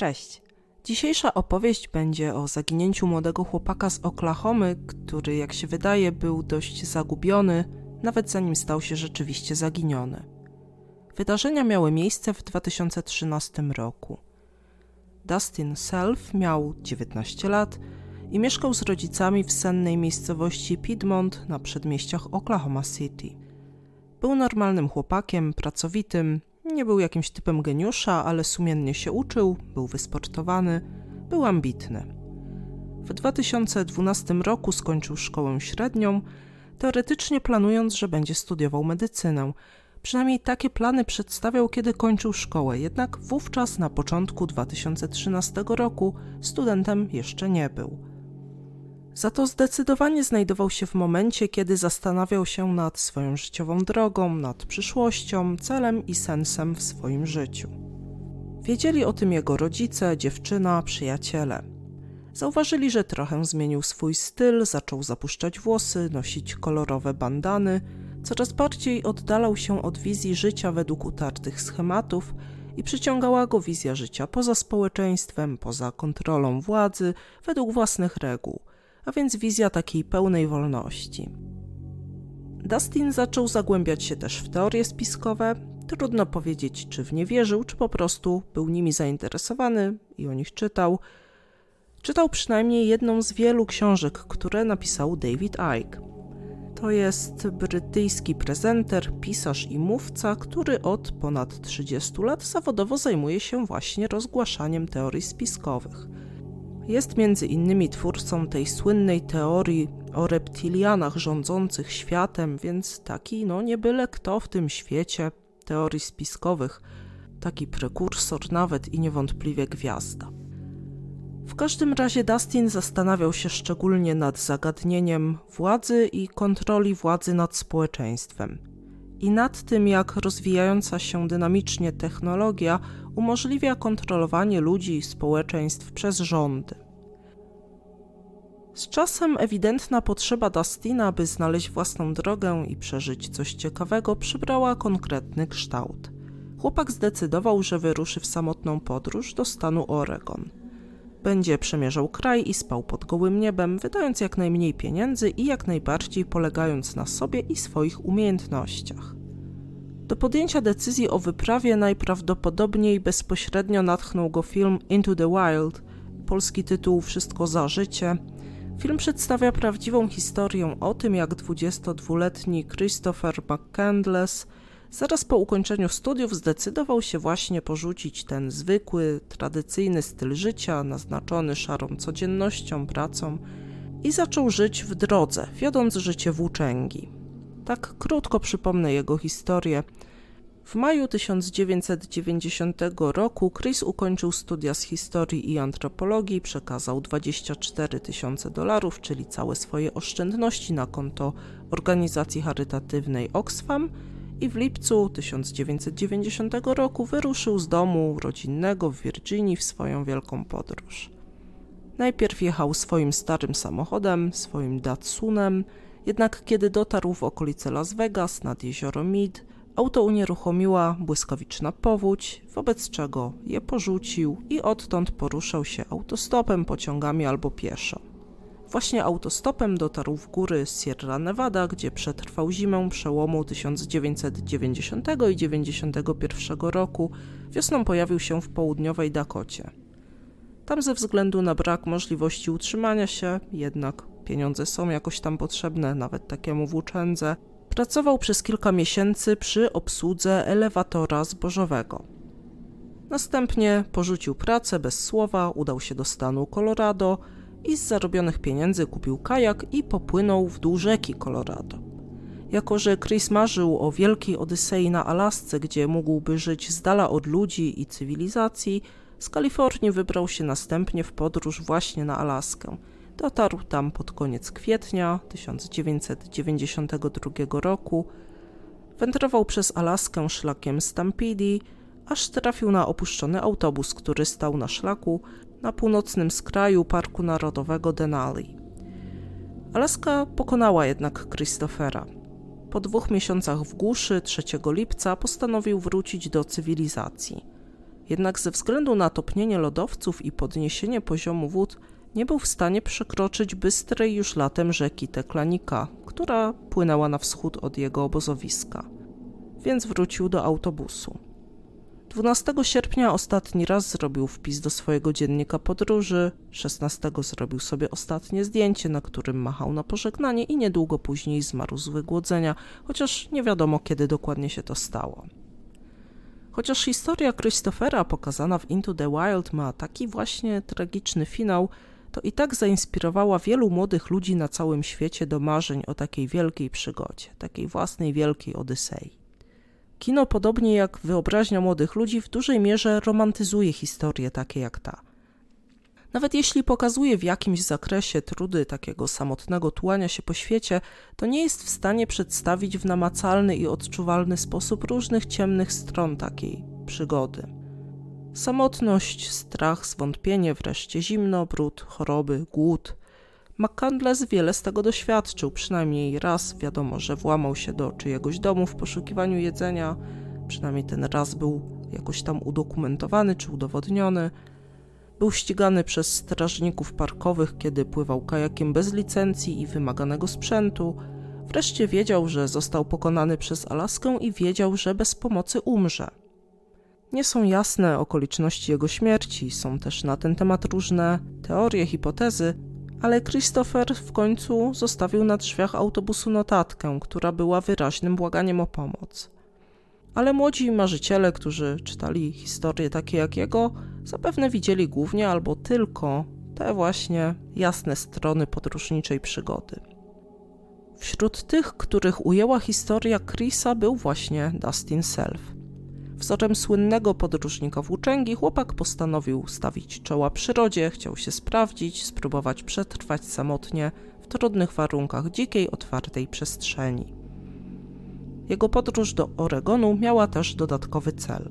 Cześć! Dzisiejsza opowieść będzie o zaginięciu młodego chłopaka z Oklahomy, który, jak się wydaje, był dość zagubiony, nawet zanim stał się rzeczywiście zaginiony. Wydarzenia miały miejsce w 2013 roku. Dustin Self miał 19 lat i mieszkał z rodzicami w sennej miejscowości Piedmont na przedmieściach Oklahoma City. Był normalnym chłopakiem, pracowitym, nie był jakimś typem geniusza, ale sumiennie się uczył, był wysportowany, był ambitny. W 2012 roku skończył szkołę średnią, teoretycznie planując, że będzie studiował medycynę. Przynajmniej takie plany przedstawiał, kiedy kończył szkołę, jednak wówczas na początku 2013 roku studentem jeszcze nie był. Za to zdecydowanie znajdował się w momencie, kiedy zastanawiał się nad swoją życiową drogą, nad przyszłością, celem i sensem w swoim życiu. Wiedzieli o tym jego rodzice, dziewczyna, przyjaciele. Zauważyli, że trochę zmienił swój styl, zaczął zapuszczać włosy, nosić kolorowe bandany, coraz bardziej oddalał się od wizji życia według utartych schematów i przyciągała go wizja życia poza społeczeństwem, poza kontrolą władzy, według własnych reguł, a więc wizja takiej pełnej wolności. Dustin zaczął zagłębiać się też w teorie spiskowe. Trudno powiedzieć, czy w nie wierzył, czy po prostu był nimi zainteresowany i o nich czytał. Czytał przynajmniej jedną z wielu książek, które napisał David Icke. To jest brytyjski prezenter, pisarz i mówca, który od ponad 30 lat zawodowo zajmuje się właśnie rozgłaszaniem teorii spiskowych. Jest między innymi twórcą tej słynnej teorii o reptilianach rządzących światem, więc taki nie byle kto w tym świecie teorii spiskowych, taki prekursor nawet i niewątpliwie gwiazda. W każdym razie Dustin zastanawiał się szczególnie nad zagadnieniem władzy i kontroli władzy nad społeczeństwem i nad tym, jak rozwijająca się dynamicznie technologia umożliwia kontrolowanie ludzi i społeczeństw przez rządy. Z czasem ewidentna potrzeba Dustina, by znaleźć własną drogę i przeżyć coś ciekawego, przybrała konkretny kształt. Chłopak zdecydował, że wyruszy w samotną podróż do stanu Oregon. Będzie przemierzał kraj i spał pod gołym niebem, wydając jak najmniej pieniędzy i jak najbardziej polegając na sobie i swoich umiejętnościach. Do podjęcia decyzji o wyprawie najprawdopodobniej bezpośrednio natchnął go film Into the Wild, polski tytuł Wszystko za życie. Film przedstawia prawdziwą historię o tym, jak 22-letni Christopher McCandless zaraz po ukończeniu studiów zdecydował się właśnie porzucić ten zwykły, tradycyjny styl życia, naznaczony szarą codziennością, pracą i zaczął żyć w drodze, wiodąc życie włóczęgi. Tak krótko przypomnę jego historię. W maju 1990 roku Chris ukończył studia z historii i antropologii, przekazał $24,000, czyli całe swoje oszczędności na konto organizacji charytatywnej Oxfam, i w lipcu 1990 roku wyruszył z domu rodzinnego w Virginii w swoją wielką podróż. Najpierw jechał swoim starym samochodem, swoim Datsunem, jednak kiedy dotarł w okolice Las Vegas nad jezioro Mead, auto unieruchomiła błyskawiczna powódź, wobec czego je porzucił i odtąd poruszał się autostopem, pociągami albo pieszo. Właśnie autostopem dotarł w góry Sierra Nevada, gdzie przetrwał zimę przełomu 1990 i 1991 roku. Wiosną pojawił się w południowej Dakocie. Tam ze względu na brak możliwości utrzymania się, jednak pieniądze są jakoś tam potrzebne, nawet takiemu włóczędze, pracował przez kilka miesięcy przy obsłudze elewatora zbożowego. Następnie porzucił pracę bez słowa, udał się do stanu Colorado, i z zarobionych pieniędzy kupił kajak i popłynął w dół rzeki Colorado. Jako że Chris marzył o wielkiej odysei na Alasce, gdzie mógłby żyć z dala od ludzi i cywilizacji, z Kalifornii wybrał się następnie w podróż właśnie na Alaskę. Dotarł tam pod koniec kwietnia 1992 roku, wędrował przez Alaskę szlakiem Stampede, aż trafił na opuszczony autobus, który stał na szlaku na północnym skraju Parku Narodowego Denali. Alaska pokonała jednak Christophera. Po 2 miesiącach w głuszy 3 lipca postanowił wrócić do cywilizacji. jednak ze względu na topnienie lodowców i podniesienie poziomu wód nie był w stanie przekroczyć bystrej już latem rzeki Teklanika, która płynęła na wschód od jego obozowiska, więc wrócił do autobusu. 12 sierpnia ostatni raz zrobił wpis do swojego dziennika podróży, 16 zrobił sobie ostatnie zdjęcie, na którym machał na pożegnanie i niedługo później zmarł z wygłodzenia, chociaż nie wiadomo, kiedy dokładnie się to stało. Chociaż historia Christophera pokazana w Into the Wild ma taki właśnie tragiczny finał, to i tak zainspirowała wielu młodych ludzi na całym świecie do marzeń o takiej wielkiej przygodzie, takiej własnej wielkiej odysei. Kino, podobnie jak wyobraźnia młodych ludzi, w dużej mierze romantyzuje historie takie jak ta. Nawet jeśli pokazuje w jakimś zakresie trudy takiego samotnego tułania się po świecie, to nie jest w stanie przedstawić w namacalny i odczuwalny sposób różnych ciemnych stron takiej przygody. Samotność, strach, zwątpienie, wreszcie zimno, brud, choroby, głód. McCandless wiele z tego doświadczył, przynajmniej raz wiadomo, że włamał się do czyjegoś domu w poszukiwaniu jedzenia, przynajmniej ten raz był jakoś tam udokumentowany czy udowodniony. Był ścigany przez strażników parkowych, kiedy pływał kajakiem bez licencji i wymaganego sprzętu. Wreszcie wiedział, że został pokonany przez Alaskę i wiedział, że bez pomocy umrze. Nie są jasne okoliczności jego śmierci, są też na ten temat różne teorie, hipotezy, ale Christopher w końcu zostawił na drzwiach autobusu notatkę, która była wyraźnym błaganiem o pomoc. Ale młodzi marzyciele, którzy czytali historie takie jak jego, zapewne widzieli głównie albo tylko te właśnie jasne strony podróżniczej przygody. Wśród tych, których ujęła historia Chrisa, był właśnie Dustin Self. Wzorem słynnego podróżnika włóczęgi chłopak postanowił stawić czoła przyrodzie, chciał się sprawdzić, spróbować przetrwać samotnie w trudnych warunkach dzikiej, otwartej przestrzeni. Jego podróż do Oregonu miała też dodatkowy cel.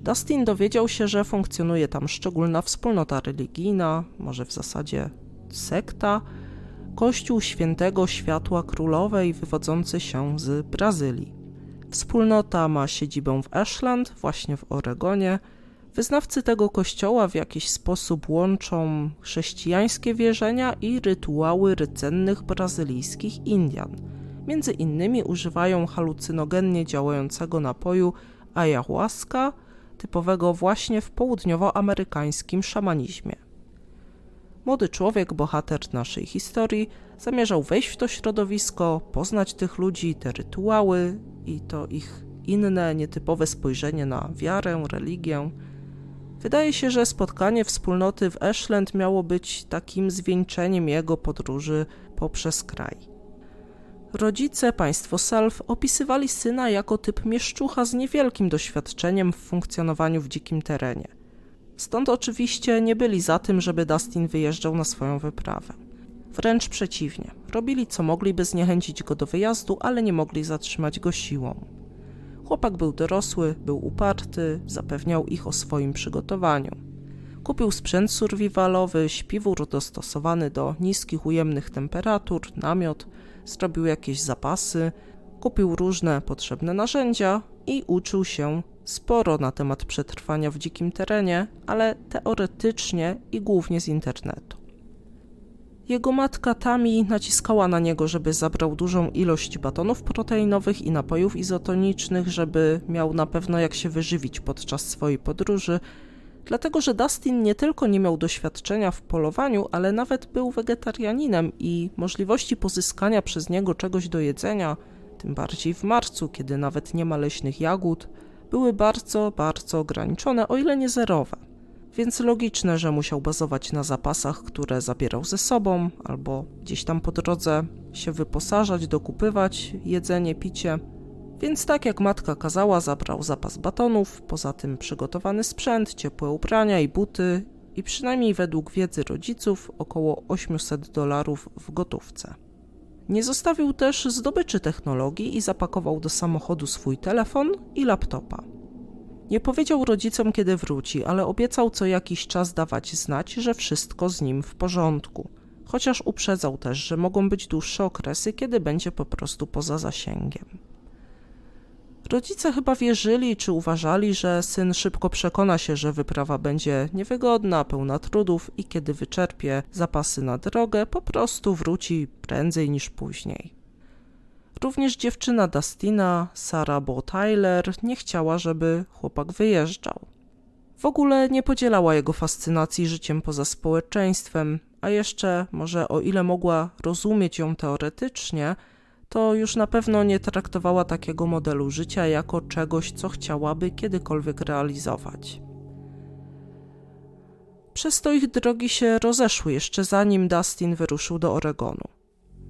Dustin dowiedział się, że funkcjonuje tam szczególna wspólnota religijna, może w zasadzie sekta, Kościół Świętego Światła Królowej wywodzący się z Brazylii. Wspólnota ma siedzibę w Ashland, właśnie w Oregonie. Wyznawcy tego kościoła w jakiś sposób łączą chrześcijańskie wierzenia i rytuały rdzennych brazylijskich Indian. Między innymi używają halucynogennie działającego napoju ayahuasca, typowego właśnie w południowoamerykańskim szamanizmie. Młody człowiek, bohater naszej historii, zamierzał wejść w to środowisko, poznać tych ludzi, te rytuały i to ich inne, nietypowe spojrzenie na wiarę, religię. Wydaje się, że spotkanie wspólnoty w Ashland miało być takim zwieńczeniem jego podróży poprzez kraj. Rodzice, państwo Self, opisywali syna jako typ mieszczucha z niewielkim doświadczeniem w funkcjonowaniu w dzikim terenie. Stąd oczywiście nie byli za tym, żeby Dustin wyjeżdżał na swoją wyprawę. Wręcz przeciwnie, robili co mogli, by zniechęcić go do wyjazdu, ale nie mogli zatrzymać go siłą. Chłopak był dorosły, był uparty, zapewniał ich o swoim przygotowaniu. Kupił sprzęt survivalowy, śpiwór dostosowany do niskich ujemnych temperatur, namiot, zrobił jakieś zapasy, kupił różne potrzebne narzędzia i uczył się sporo na temat przetrwania w dzikim terenie, ale teoretycznie i głównie z internetu. Jego matka Tami naciskała na niego, żeby zabrał dużą ilość batonów proteinowych i napojów izotonicznych, żeby miał na pewno jak się wyżywić podczas swojej podróży, dlatego że Dustin nie tylko nie miał doświadczenia w polowaniu, ale nawet był wegetarianinem i możliwości pozyskania przez niego czegoś do jedzenia, tym bardziej w marcu, kiedy nawet nie ma leśnych jagód, były bardzo, bardzo ograniczone, o ile nie zerowe. Więc logiczne, że musiał bazować na zapasach, które zabierał ze sobą, albo gdzieś tam po drodze się wyposażać, dokupywać jedzenie, picie. Więc tak jak matka kazała, zabrał zapas batonów, poza tym przygotowany sprzęt, ciepłe ubrania i buty i przynajmniej według wiedzy rodziców około $800 w gotówce. Nie zostawił też zdobyczy technologii i zapakował do samochodu swój telefon i laptopa. Nie powiedział rodzicom, kiedy wróci, ale obiecał co jakiś czas dawać znać, że wszystko z nim w porządku. Chociaż uprzedzał też, że mogą być dłuższe okresy, kiedy będzie po prostu poza zasięgiem. Rodzice chyba wierzyli czy uważali, że syn szybko przekona się, że wyprawa będzie niewygodna, pełna trudów i kiedy wyczerpie zapasy na drogę, po prostu wróci prędzej niż później. Również dziewczyna Dustina, Sara Beau Taylor, nie chciała, żeby chłopak wyjeżdżał. W ogóle nie podzielała jego fascynacji życiem poza społeczeństwem, a jeszcze może o ile mogła rozumieć ją teoretycznie, to już na pewno nie traktowała takiego modelu życia jako czegoś, co chciałaby kiedykolwiek realizować. Przez to ich drogi się rozeszły jeszcze zanim Dustin wyruszył do Oregonu.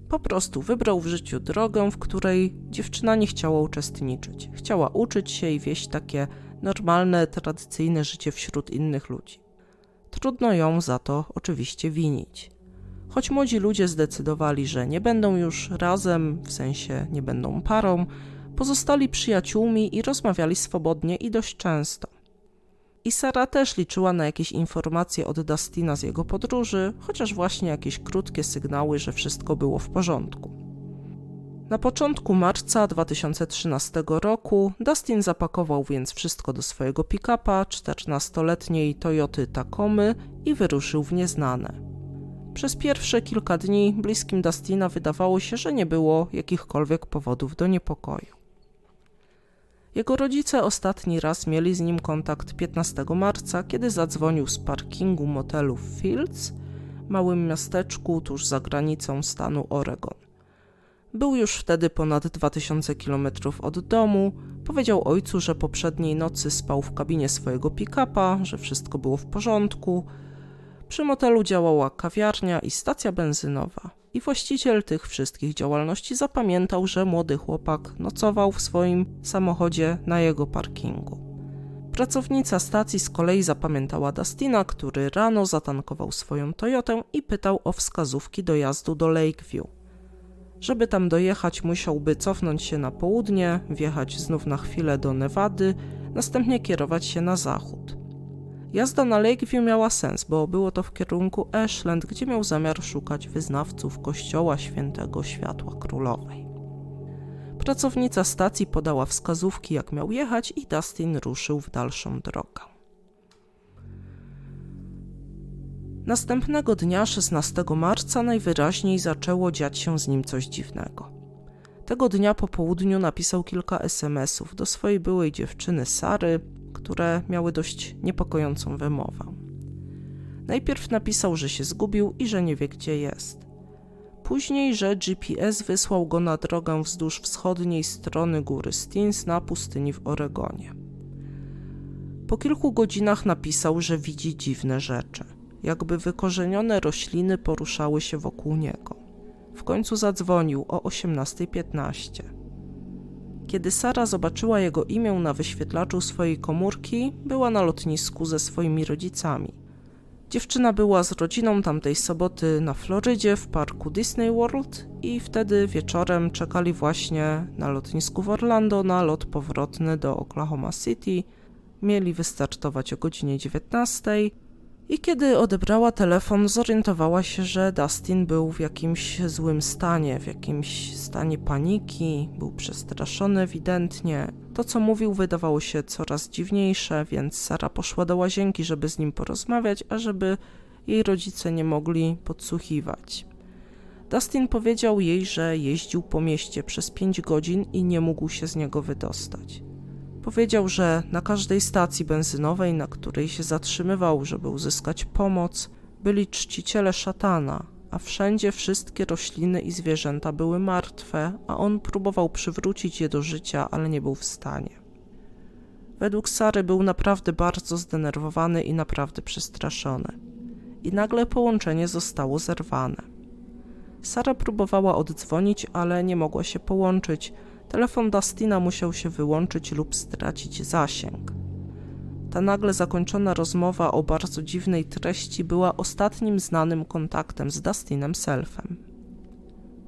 Po prostu wybrał w życiu drogę, w której dziewczyna nie chciała uczestniczyć. Chciała uczyć się i wieść takie normalne, tradycyjne życie wśród innych ludzi. Trudno ją za to oczywiście winić. Choć młodzi ludzie zdecydowali, że nie będą już razem, w sensie nie będą parą, pozostali przyjaciółmi i rozmawiali swobodnie i dość często. I Sara też liczyła na jakieś informacje od Dustina z jego podróży, chociaż właśnie jakieś krótkie sygnały, że wszystko było w porządku. Na początku marca 2013 roku Dustin zapakował więc wszystko do swojego pick-upa 14-letniej Toyoty Tacomy i wyruszył w nieznane. Przez pierwsze kilka dni bliskim Dustina wydawało się, że nie było jakichkolwiek powodów do niepokoju. Jego rodzice ostatni raz mieli z nim kontakt 15 marca, kiedy zadzwonił z parkingu motelu w Fields, małym miasteczku tuż za granicą stanu Oregon. Był już wtedy ponad 2000 km od domu, powiedział ojcu, że poprzedniej nocy spał w kabinie swojego pick-upa, że wszystko było w porządku. Przy motelu działała kawiarnia i stacja benzynowa i właściciel tych wszystkich działalności zapamiętał, że młody chłopak nocował w swoim samochodzie na jego parkingu. Pracownica stacji z kolei zapamiętała Dustina, który rano zatankował swoją Toyotę i pytał o wskazówki dojazdu do Lakeview. Żeby tam dojechać, musiałby cofnąć się na południe, wjechać znów na chwilę do Nevady, następnie kierować się na zachód. Jazda na Lakeview miała sens, bo było to w kierunku Ashland, gdzie miał zamiar szukać wyznawców Kościoła Świętego Światła Królowej. Pracownica stacji podała wskazówki, jak miał jechać i Dustin ruszył w dalszą drogę. Następnego dnia, 16 marca, najwyraźniej zaczęło dziać się z nim coś dziwnego. Tego dnia po południu napisał kilka SMS-ów do swojej byłej dziewczyny Sary, które miały dość niepokojącą wymowę. Najpierw napisał, że się zgubił i że nie wie, gdzie jest. Później, że GPS wysłał go na drogę wzdłuż wschodniej strony góry Steens na pustyni w Oregonie. Po kilku godzinach napisał, że widzi dziwne rzeczy, jakby wykorzenione rośliny poruszały się wokół niego. W końcu zadzwonił o 18:15. Kiedy Sara zobaczyła jego imię na wyświetlaczu swojej komórki, była na lotnisku ze swoimi rodzicami. Dziewczyna była z rodziną tamtej soboty na Florydzie w parku Disney World i wtedy wieczorem czekali właśnie na lotnisku w Orlando na lot powrotny do Oklahoma City. Mieli wystartować o godzinie 19:00 i kiedy odebrała telefon, zorientowała się, że Dustin był w jakimś złym stanie, w jakimś stanie paniki, był przestraszony ewidentnie. To, co mówił, wydawało się coraz dziwniejsze, więc Sara poszła do łazienki, żeby z nim porozmawiać, a żeby jej rodzice nie mogli podsłuchiwać. Dustin powiedział jej, że jeździł po mieście przez 5 godzin i nie mógł się z niego wydostać. Powiedział, że na każdej stacji benzynowej, na której się zatrzymywał, żeby uzyskać pomoc, byli czciciele szatana, a wszędzie wszystkie rośliny i zwierzęta były martwe, a on próbował przywrócić je do życia, ale nie był w stanie. Według Sary był naprawdę bardzo zdenerwowany i naprawdę przestraszony. I nagle połączenie zostało zerwane. Sara próbowała oddzwonić, ale nie mogła się połączyć. Telefon Dustina musiał się wyłączyć lub stracić zasięg. Ta nagle zakończona rozmowa o bardzo dziwnej treści była ostatnim znanym kontaktem z Dustinem Selfem.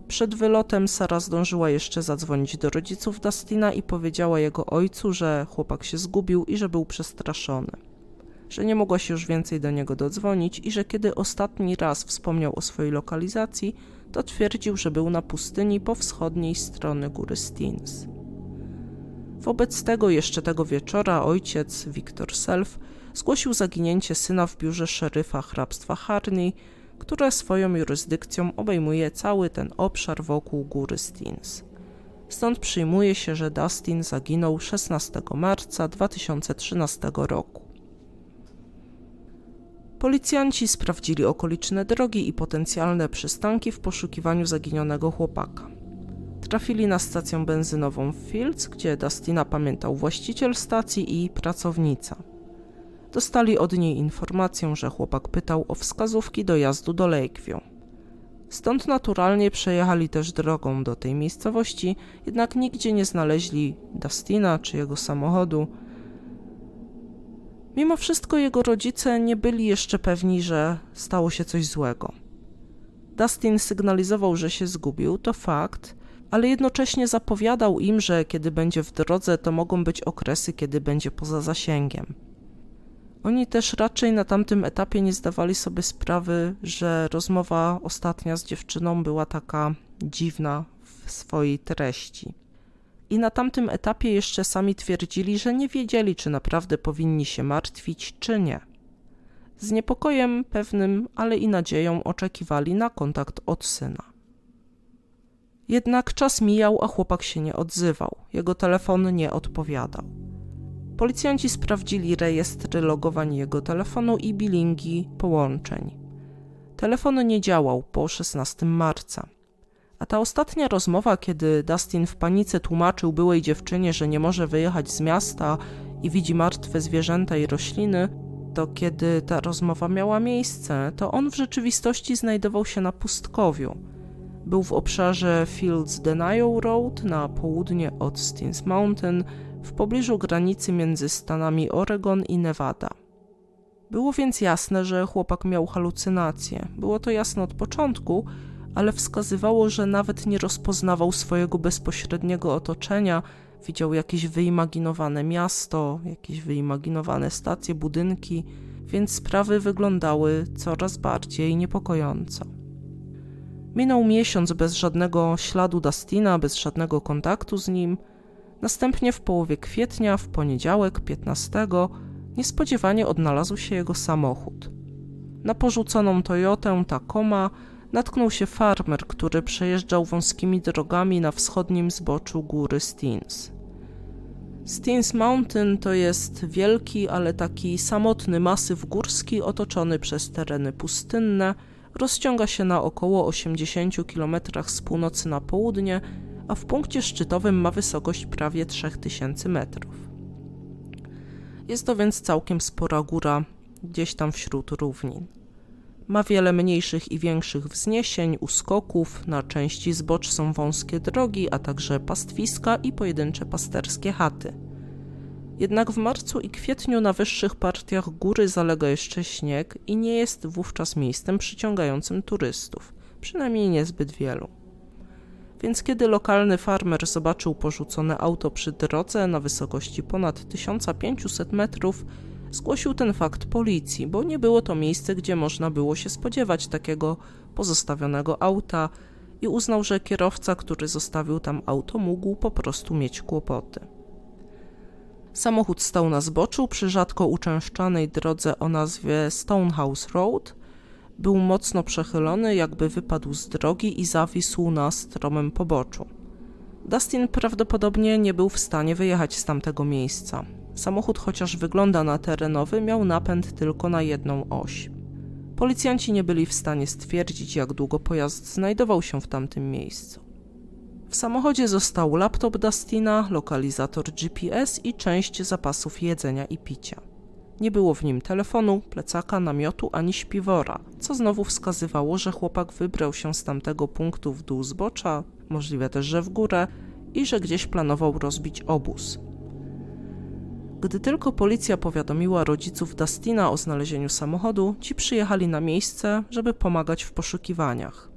Przed wylotem Sara zdążyła jeszcze zadzwonić do rodziców Dustina i powiedziała jego ojcu, że chłopak się zgubił i że był przestraszony, że nie mogła się już więcej do niego dodzwonić i że kiedy ostatni raz wspomniał o swojej lokalizacji, to twierdził, że był na pustyni po wschodniej stronie góry Steens. Wobec tego jeszcze tego wieczora ojciec, Victor Self, zgłosił zaginięcie syna w biurze szeryfa hrabstwa Harney, które swoją jurysdykcją obejmuje cały ten obszar wokół góry Steens. Stąd przyjmuje się, że Dustin zaginął 16 marca 2013 roku. Policjanci sprawdzili okoliczne drogi i potencjalne przystanki w poszukiwaniu zaginionego chłopaka. Trafili na stację benzynową w Fields, gdzie Dustina pamiętał właściciel stacji i pracownica. Dostali od niej informację, że chłopak pytał o wskazówki dojazdu do Lakeview. Stąd naturalnie przejechali też drogą do tej miejscowości, jednak nigdzie nie znaleźli Dustina czy jego samochodu. Mimo wszystko jego rodzice nie byli jeszcze pewni, że stało się coś złego. Dustin sygnalizował, że się zgubił, to fakt, ale jednocześnie zapowiadał im, że kiedy będzie w drodze, to mogą być okresy, kiedy będzie poza zasięgiem. Oni też raczej na tamtym etapie nie zdawali sobie sprawy, że rozmowa ostatnia z dziewczyną była taka dziwna w swojej treści. I na tamtym etapie jeszcze sami twierdzili, że nie wiedzieli, czy naprawdę powinni się martwić, czy nie. Z niepokojem pewnym, ale i nadzieją oczekiwali na kontakt od syna. Jednak czas mijał, a chłopak się nie odzywał. Jego telefon nie odpowiadał. Policjanci sprawdzili rejestry logowań jego telefonu i bilingi połączeń. Telefon nie działał po 16 marca. A ta ostatnia rozmowa, kiedy Dustin w panice tłumaczył byłej dziewczynie, że nie może wyjechać z miasta i widzi martwe zwierzęta i rośliny, to kiedy ta rozmowa miała miejsce, to on w rzeczywistości znajdował się na pustkowiu. Był w obszarze Fields Denial Road na południe od Steens Mountain, w pobliżu granicy między stanami Oregon i Nevada. Było więc jasne, że chłopak miał halucynacje. Było to jasne od początku, ale wskazywało, że nawet nie rozpoznawał swojego bezpośredniego otoczenia, widział jakieś wyimaginowane miasto, jakieś wyimaginowane stacje, budynki, więc sprawy wyglądały coraz bardziej niepokojąco. Minął miesiąc bez żadnego śladu Dustina, bez żadnego kontaktu z nim. Następnie w połowie kwietnia, w poniedziałek 15, niespodziewanie odnalazł się jego samochód. Na porzuconą Toyotę Tacoma natknął się farmer, który przejeżdżał wąskimi drogami na wschodnim zboczu góry Steens. Steens Mountain to jest wielki, ale taki samotny masyw górski otoczony przez tereny pustynne, rozciąga się na około 80 km z północy na południe, a w punkcie szczytowym ma wysokość prawie 3000 metrów. Jest to więc całkiem spora góra, gdzieś tam wśród równin. Ma wiele mniejszych i większych wzniesień, uskoków, na części zbocz są wąskie drogi, a także pastwiska i pojedyncze pasterskie chaty. Jednak w marcu i kwietniu na wyższych partiach góry zalega jeszcze śnieg i nie jest wówczas miejscem przyciągającym turystów, przynajmniej niezbyt wielu. Więc kiedy lokalny farmer zobaczył porzucone auto przy drodze na wysokości ponad 1500 metrów, zgłosił ten fakt policji, bo nie było to miejsce, gdzie można było się spodziewać takiego pozostawionego auta i uznał, że kierowca, który zostawił tam auto, mógł po prostu mieć kłopoty. Samochód stał na zboczu przy rzadko uczęszczanej drodze o nazwie Stonehouse Road. Był mocno przechylony, jakby wypadł z drogi i zawisł na stromym poboczu. Dustin prawdopodobnie nie był w stanie wyjechać z tamtego miejsca. Samochód, chociaż wygląda na terenowy, miał napęd tylko na jedną oś. Policjanci nie byli w stanie stwierdzić, jak długo pojazd znajdował się w tamtym miejscu. W samochodzie został laptop Dustina, lokalizator GPS i część zapasów jedzenia i picia. Nie było w nim telefonu, plecaka, namiotu ani śpiwora, co znowu wskazywało, że chłopak wybrał się z tamtego punktu w dół zbocza, możliwe też, że w górę, i że gdzieś planował rozbić obóz. Gdy tylko policja powiadomiła rodziców Dustina o znalezieniu samochodu, ci przyjechali na miejsce, żeby pomagać w poszukiwaniach.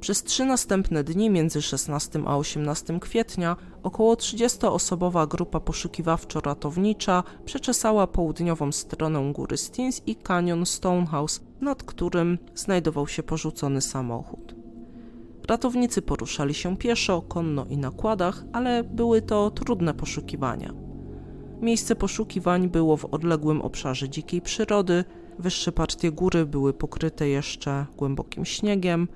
Przez 3 następne dni między 16 a 18 kwietnia około 30-osobowa grupa poszukiwawczo-ratownicza przeczesała południową stronę góry Steens i kanion Stonehouse, nad którym znajdował się porzucony samochód. Ratownicy poruszali się pieszo, konno i na kładach, ale były to trudne poszukiwania. Miejsce poszukiwań było w odległym obszarze dzikiej przyrody, wyższe partie góry były pokryte jeszcze głębokim śniegiem.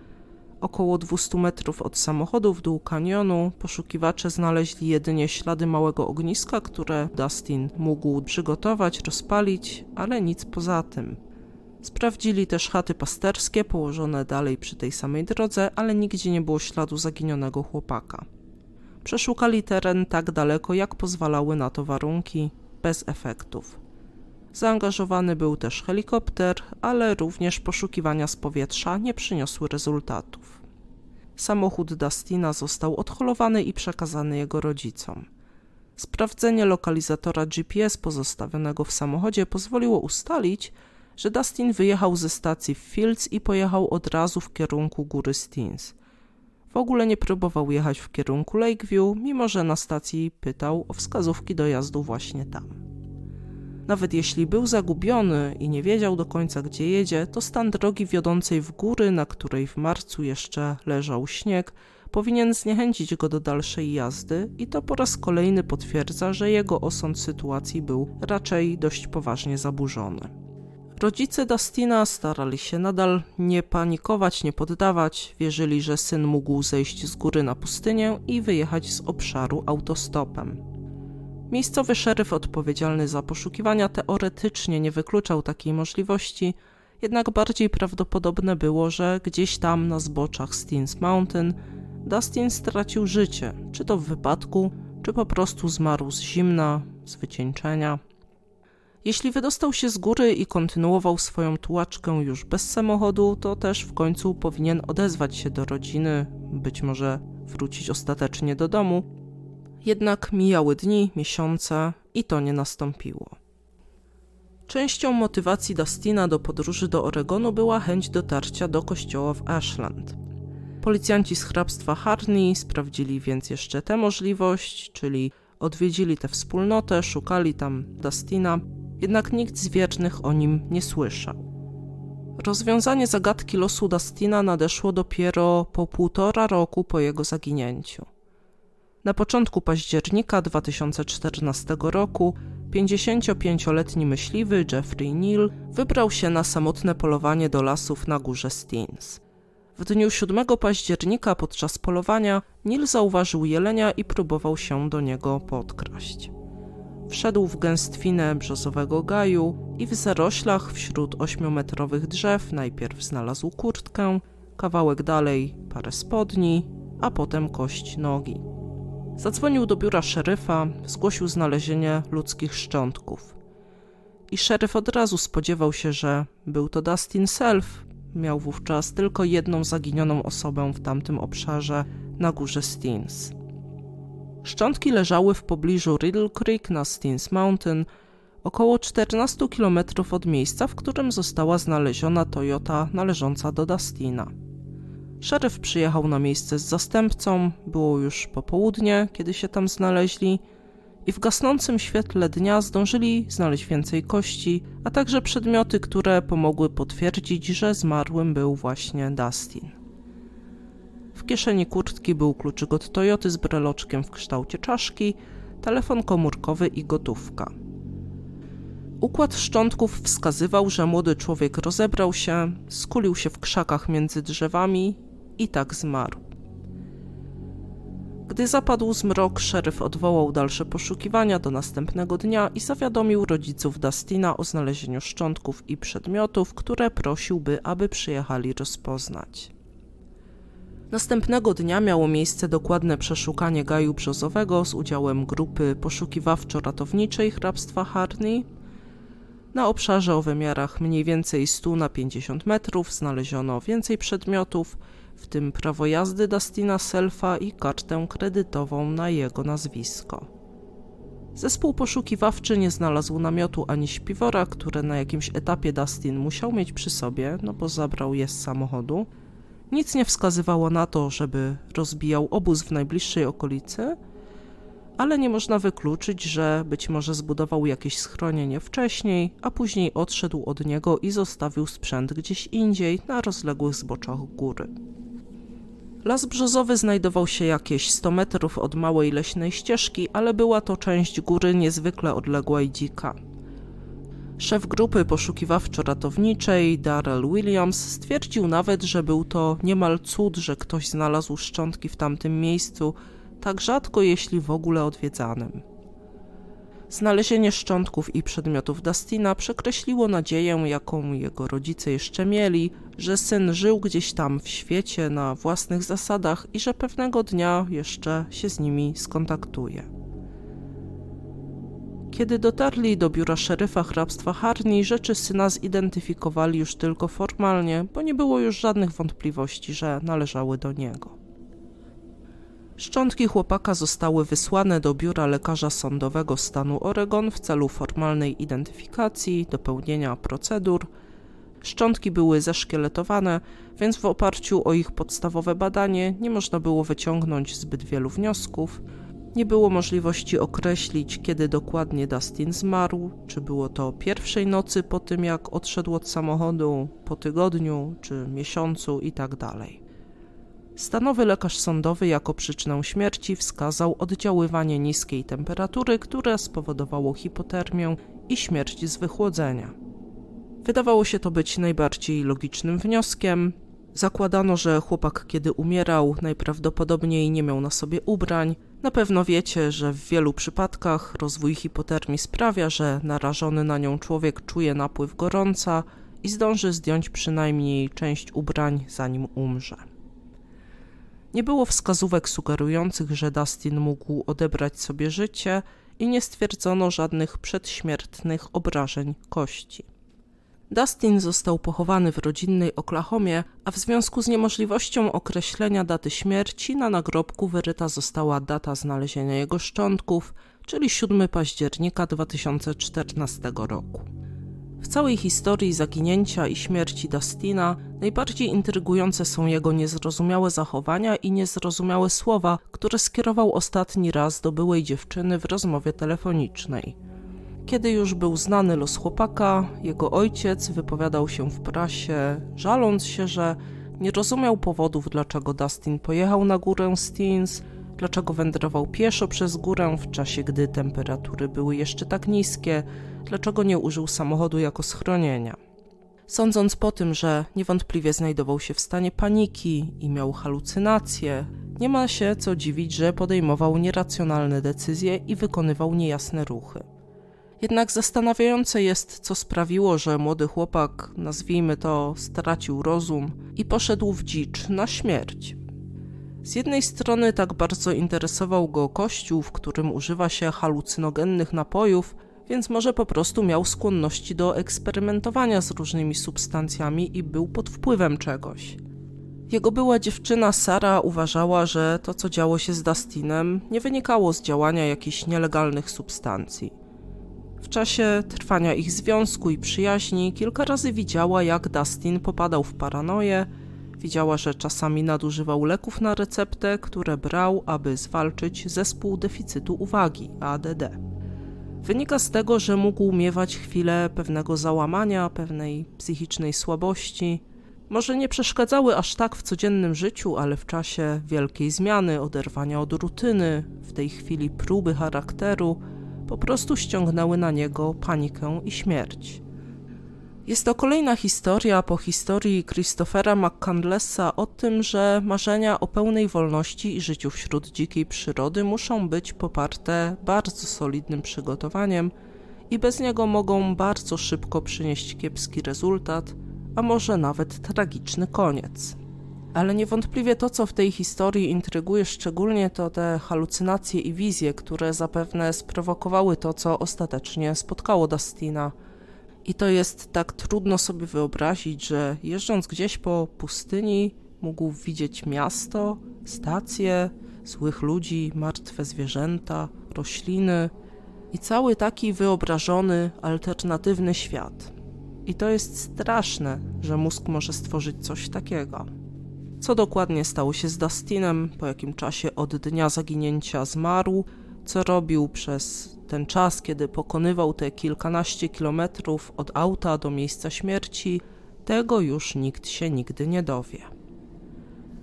Około 200 metrów od samochodu w dół kanionu poszukiwacze znaleźli jedynie ślady małego ogniska, które Dustin mógł przygotować, rozpalić, ale nic poza tym. Sprawdzili też chaty pasterskie położone dalej przy tej samej drodze, ale nigdzie nie było śladu zaginionego chłopaka. Przeszukali teren tak daleko, jak pozwalały na to warunki, bez efektów. Zaangażowany był też helikopter, ale również poszukiwania z powietrza nie przyniosły rezultatów. Samochód Dustina został odholowany i przekazany jego rodzicom. Sprawdzenie lokalizatora GPS pozostawionego w samochodzie pozwoliło ustalić, że Dustin wyjechał ze stacji w Fields i pojechał od razu w kierunku góry Steens. W ogóle nie próbował jechać w kierunku Lakeview, mimo że na stacji pytał o wskazówki dojazdu właśnie tam. Nawet jeśli był zagubiony i nie wiedział do końca, gdzie jedzie, to stan drogi wiodącej w góry, na której w marcu jeszcze leżał śnieg, powinien zniechęcić go do dalszej jazdy i to po raz kolejny potwierdza, że jego osąd sytuacji był raczej dość poważnie zaburzony. Rodzice Dustina starali się nadal nie panikować, nie poddawać, wierzyli, że syn mógł zejść z góry na pustynię i wyjechać z obszaru autostopem. Miejscowy szeryf odpowiedzialny za poszukiwania teoretycznie nie wykluczał takiej możliwości, jednak bardziej prawdopodobne było, że gdzieś tam na zboczach Steens Mountain Dustin stracił życie, czy to w wypadku, czy po prostu zmarł z zimna, z wycieńczenia. Jeśli wydostał się z góry i kontynuował swoją tułaczkę już bez samochodu, to też w końcu powinien odezwać się do rodziny, być może wrócić ostatecznie do domu. Jednak mijały dni, miesiące i to nie nastąpiło. Częścią motywacji Dustina do podróży do Oregonu była chęć dotarcia do kościoła w Ashland. Policjanci z hrabstwa Harney sprawdzili więc jeszcze tę możliwość, czyli odwiedzili tę wspólnotę, szukali tam Dustina. Jednak nikt z wiernych o nim nie słyszał. Rozwiązanie zagadki losu Dustina nadeszło dopiero po 1,5 roku po jego zaginięciu. Na początku października 2014 roku 55-letni myśliwy Jeffrey Neal wybrał się na samotne polowanie do lasów na górze Steens. W dniu 7 października podczas polowania Neal zauważył jelenia i próbował się do niego podkraść. Wszedł w gęstwinę brzozowego gaju i w zaroślach wśród 8-metrowych drzew najpierw znalazł kurtkę, kawałek dalej parę spodni, a potem kość nogi. Zadzwonił do biura szeryfa, zgłosił znalezienie ludzkich szczątków. I szeryf od razu spodziewał się, że był to Dustin Self. Miał wówczas tylko jedną zaginioną osobę w tamtym obszarze na górze Steens. Szczątki leżały w pobliżu Riddle Creek na Steens Mountain, około 14 km od miejsca, w którym została znaleziona Toyota należąca do Dustina. Szeryf przyjechał na miejsce z zastępcą, było już popołudnie, kiedy się tam znaleźli i w gasnącym świetle dnia zdążyli znaleźć więcej kości, a także przedmioty, które pomogły potwierdzić, że zmarłym był właśnie Dustin. W kieszeni kurtki był kluczyk od Toyoty z breloczkiem w kształcie czaszki, telefon komórkowy i gotówka. Układ szczątków wskazywał, że młody człowiek rozebrał się, skulił się w krzakach między drzewami i tak zmarł. Gdy zapadł zmrok, szeryf odwołał dalsze poszukiwania do następnego dnia i zawiadomił rodziców Dustina o znalezieniu szczątków i przedmiotów, które prosiłby, aby przyjechali rozpoznać. Następnego dnia miało miejsce dokładne przeszukanie gaju brzozowego z udziałem grupy poszukiwawczo-ratowniczej hrabstwa Harney. Na obszarze o wymiarach mniej więcej 100 na 50 metrów znaleziono więcej przedmiotów, w tym prawo jazdy Dustina Selfa i kartę kredytową na jego nazwisko. Zespół poszukiwawczy nie znalazł namiotu ani śpiwora, które na jakimś etapie Dustin musiał mieć przy sobie, no bo zabrał je z samochodu. Nic nie wskazywało na to, żeby rozbijał obóz w najbliższej okolicy, ale nie można wykluczyć, że być może zbudował jakieś schronienie wcześniej, a później odszedł od niego i zostawił sprzęt gdzieś indziej na rozległych zboczach góry. Las brzozowy znajdował się jakieś 100 metrów od małej leśnej ścieżki, ale była to część góry niezwykle odległa i dzika. Szef grupy poszukiwawczo-ratowniczej Darrell Williams stwierdził nawet, że był to niemal cud, że ktoś znalazł szczątki w tamtym miejscu, tak rzadko jeśli w ogóle odwiedzanym. Znalezienie szczątków i przedmiotów Dustina przekreśliło nadzieję, jaką jego rodzice jeszcze mieli, że syn żył gdzieś tam w świecie na własnych zasadach i że pewnego dnia jeszcze się z nimi skontaktuje. Kiedy dotarli do biura szeryfa hrabstwa Harney, rzeczy syna zidentyfikowali już tylko formalnie, bo nie było już żadnych wątpliwości, że należały do niego. Szczątki chłopaka zostały wysłane do biura lekarza sądowego stanu Oregon w celu formalnej identyfikacji, dopełnienia procedur. Szczątki były zeszkieletowane, więc w oparciu o ich podstawowe badanie nie można było wyciągnąć zbyt wielu wniosków. Nie było możliwości określić, kiedy dokładnie Dustin zmarł, czy było to pierwszej nocy po tym, jak odszedł od samochodu, po tygodniu, czy miesiącu itd. Stanowy lekarz sądowy jako przyczynę śmierci wskazał oddziaływanie niskiej temperatury, które spowodowało hipotermię i śmierć z wychłodzenia. Wydawało się to być najbardziej logicznym wnioskiem. Zakładano, że chłopak, kiedy umierał, najprawdopodobniej nie miał na sobie ubrań. Na pewno wiecie, że w wielu przypadkach rozwój hipotermii sprawia, że narażony na nią człowiek czuje napływ gorąca i zdąży zdjąć przynajmniej część ubrań, zanim umrze. Nie było wskazówek sugerujących, że Dustin mógł odebrać sobie życie i nie stwierdzono żadnych przedśmiertnych obrażeń kości. Dustin został pochowany w rodzinnej Oklahomie, a w związku z niemożliwością określenia daty śmierci na nagrobku wyryta została data znalezienia jego szczątków, czyli 7 października 2014 roku. W całej historii zaginięcia i śmierci Dustina najbardziej intrygujące są jego niezrozumiałe zachowania i niezrozumiałe słowa, które skierował ostatni raz do byłej dziewczyny w rozmowie telefonicznej. Kiedy już był znany los chłopaka, jego ojciec wypowiadał się w prasie, żaląc się, że nie rozumiał powodów, dlaczego Dustin pojechał na górę Steens, dlaczego wędrował pieszo przez górę w czasie, gdy temperatury były jeszcze tak niskie, dlaczego nie użył samochodu jako schronienia. Sądząc po tym, że niewątpliwie znajdował się w stanie paniki i miał halucynacje, nie ma się co dziwić, że podejmował nieracjonalne decyzje i wykonywał niejasne ruchy. Jednak zastanawiające jest, co sprawiło, że młody chłopak, nazwijmy to, stracił rozum i poszedł w dzicz na śmierć. Z jednej strony tak bardzo interesował go kościół, w którym używa się halucynogennych napojów, więc może po prostu miał skłonności do eksperymentowania z różnymi substancjami i był pod wpływem czegoś. Jego była dziewczyna Sara uważała, że to, co działo się z Dustinem, nie wynikało z działania jakichś nielegalnych substancji. W czasie trwania ich związku i przyjaźni kilka razy widziała, jak Dustin popadał w paranoję. Widziała, że czasami nadużywał leków na receptę, które brał, aby zwalczyć zespół deficytu uwagi, ADD. Wynika z tego, że mógł miewać chwile pewnego załamania, pewnej psychicznej słabości. Może nie przeszkadzały aż tak w codziennym życiu, ale w czasie wielkiej zmiany, oderwania od rutyny, w tej chwili próby charakteru, po prostu ściągnęły na niego panikę i śmierć. Jest to kolejna historia po historii Christophera McCandlessa o tym, że marzenia o pełnej wolności i życiu wśród dzikiej przyrody muszą być poparte bardzo solidnym przygotowaniem i bez niego mogą bardzo szybko przynieść kiepski rezultat, a może nawet tragiczny koniec. Ale niewątpliwie to, co w tej historii intryguje szczególnie, to te halucynacje i wizje, które zapewne sprowokowały to, co ostatecznie spotkało Dustina. I to jest tak trudno sobie wyobrazić, że jeżdżąc gdzieś po pustyni mógł widzieć miasto, stacje, złych ludzi, martwe zwierzęta, rośliny i cały taki wyobrażony, alternatywny świat. I to jest straszne, że mózg może stworzyć coś takiego. Co dokładnie stało się z Dustinem, po jakim czasie od dnia zaginięcia zmarł, co robił przez ten czas, kiedy pokonywał te kilkanaście kilometrów od auta do miejsca śmierci, tego już nikt się nigdy nie dowie.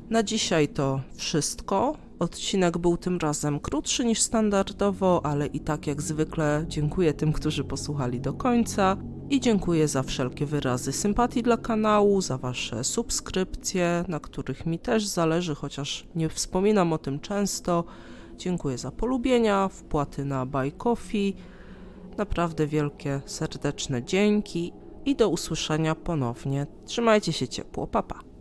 Na dzisiaj to wszystko. Odcinek był tym razem krótszy niż standardowo, ale i tak jak zwykle dziękuję tym, którzy posłuchali do końca i dziękuję za wszelkie wyrazy sympatii dla kanału, za wasze subskrypcje, na których mi też zależy, chociaż nie wspominam o tym często. Dziękuję za polubienia, wpłaty na Buy Coffee. Naprawdę wielkie, serdeczne dzięki i do usłyszenia ponownie. Trzymajcie się ciepło, pa pa.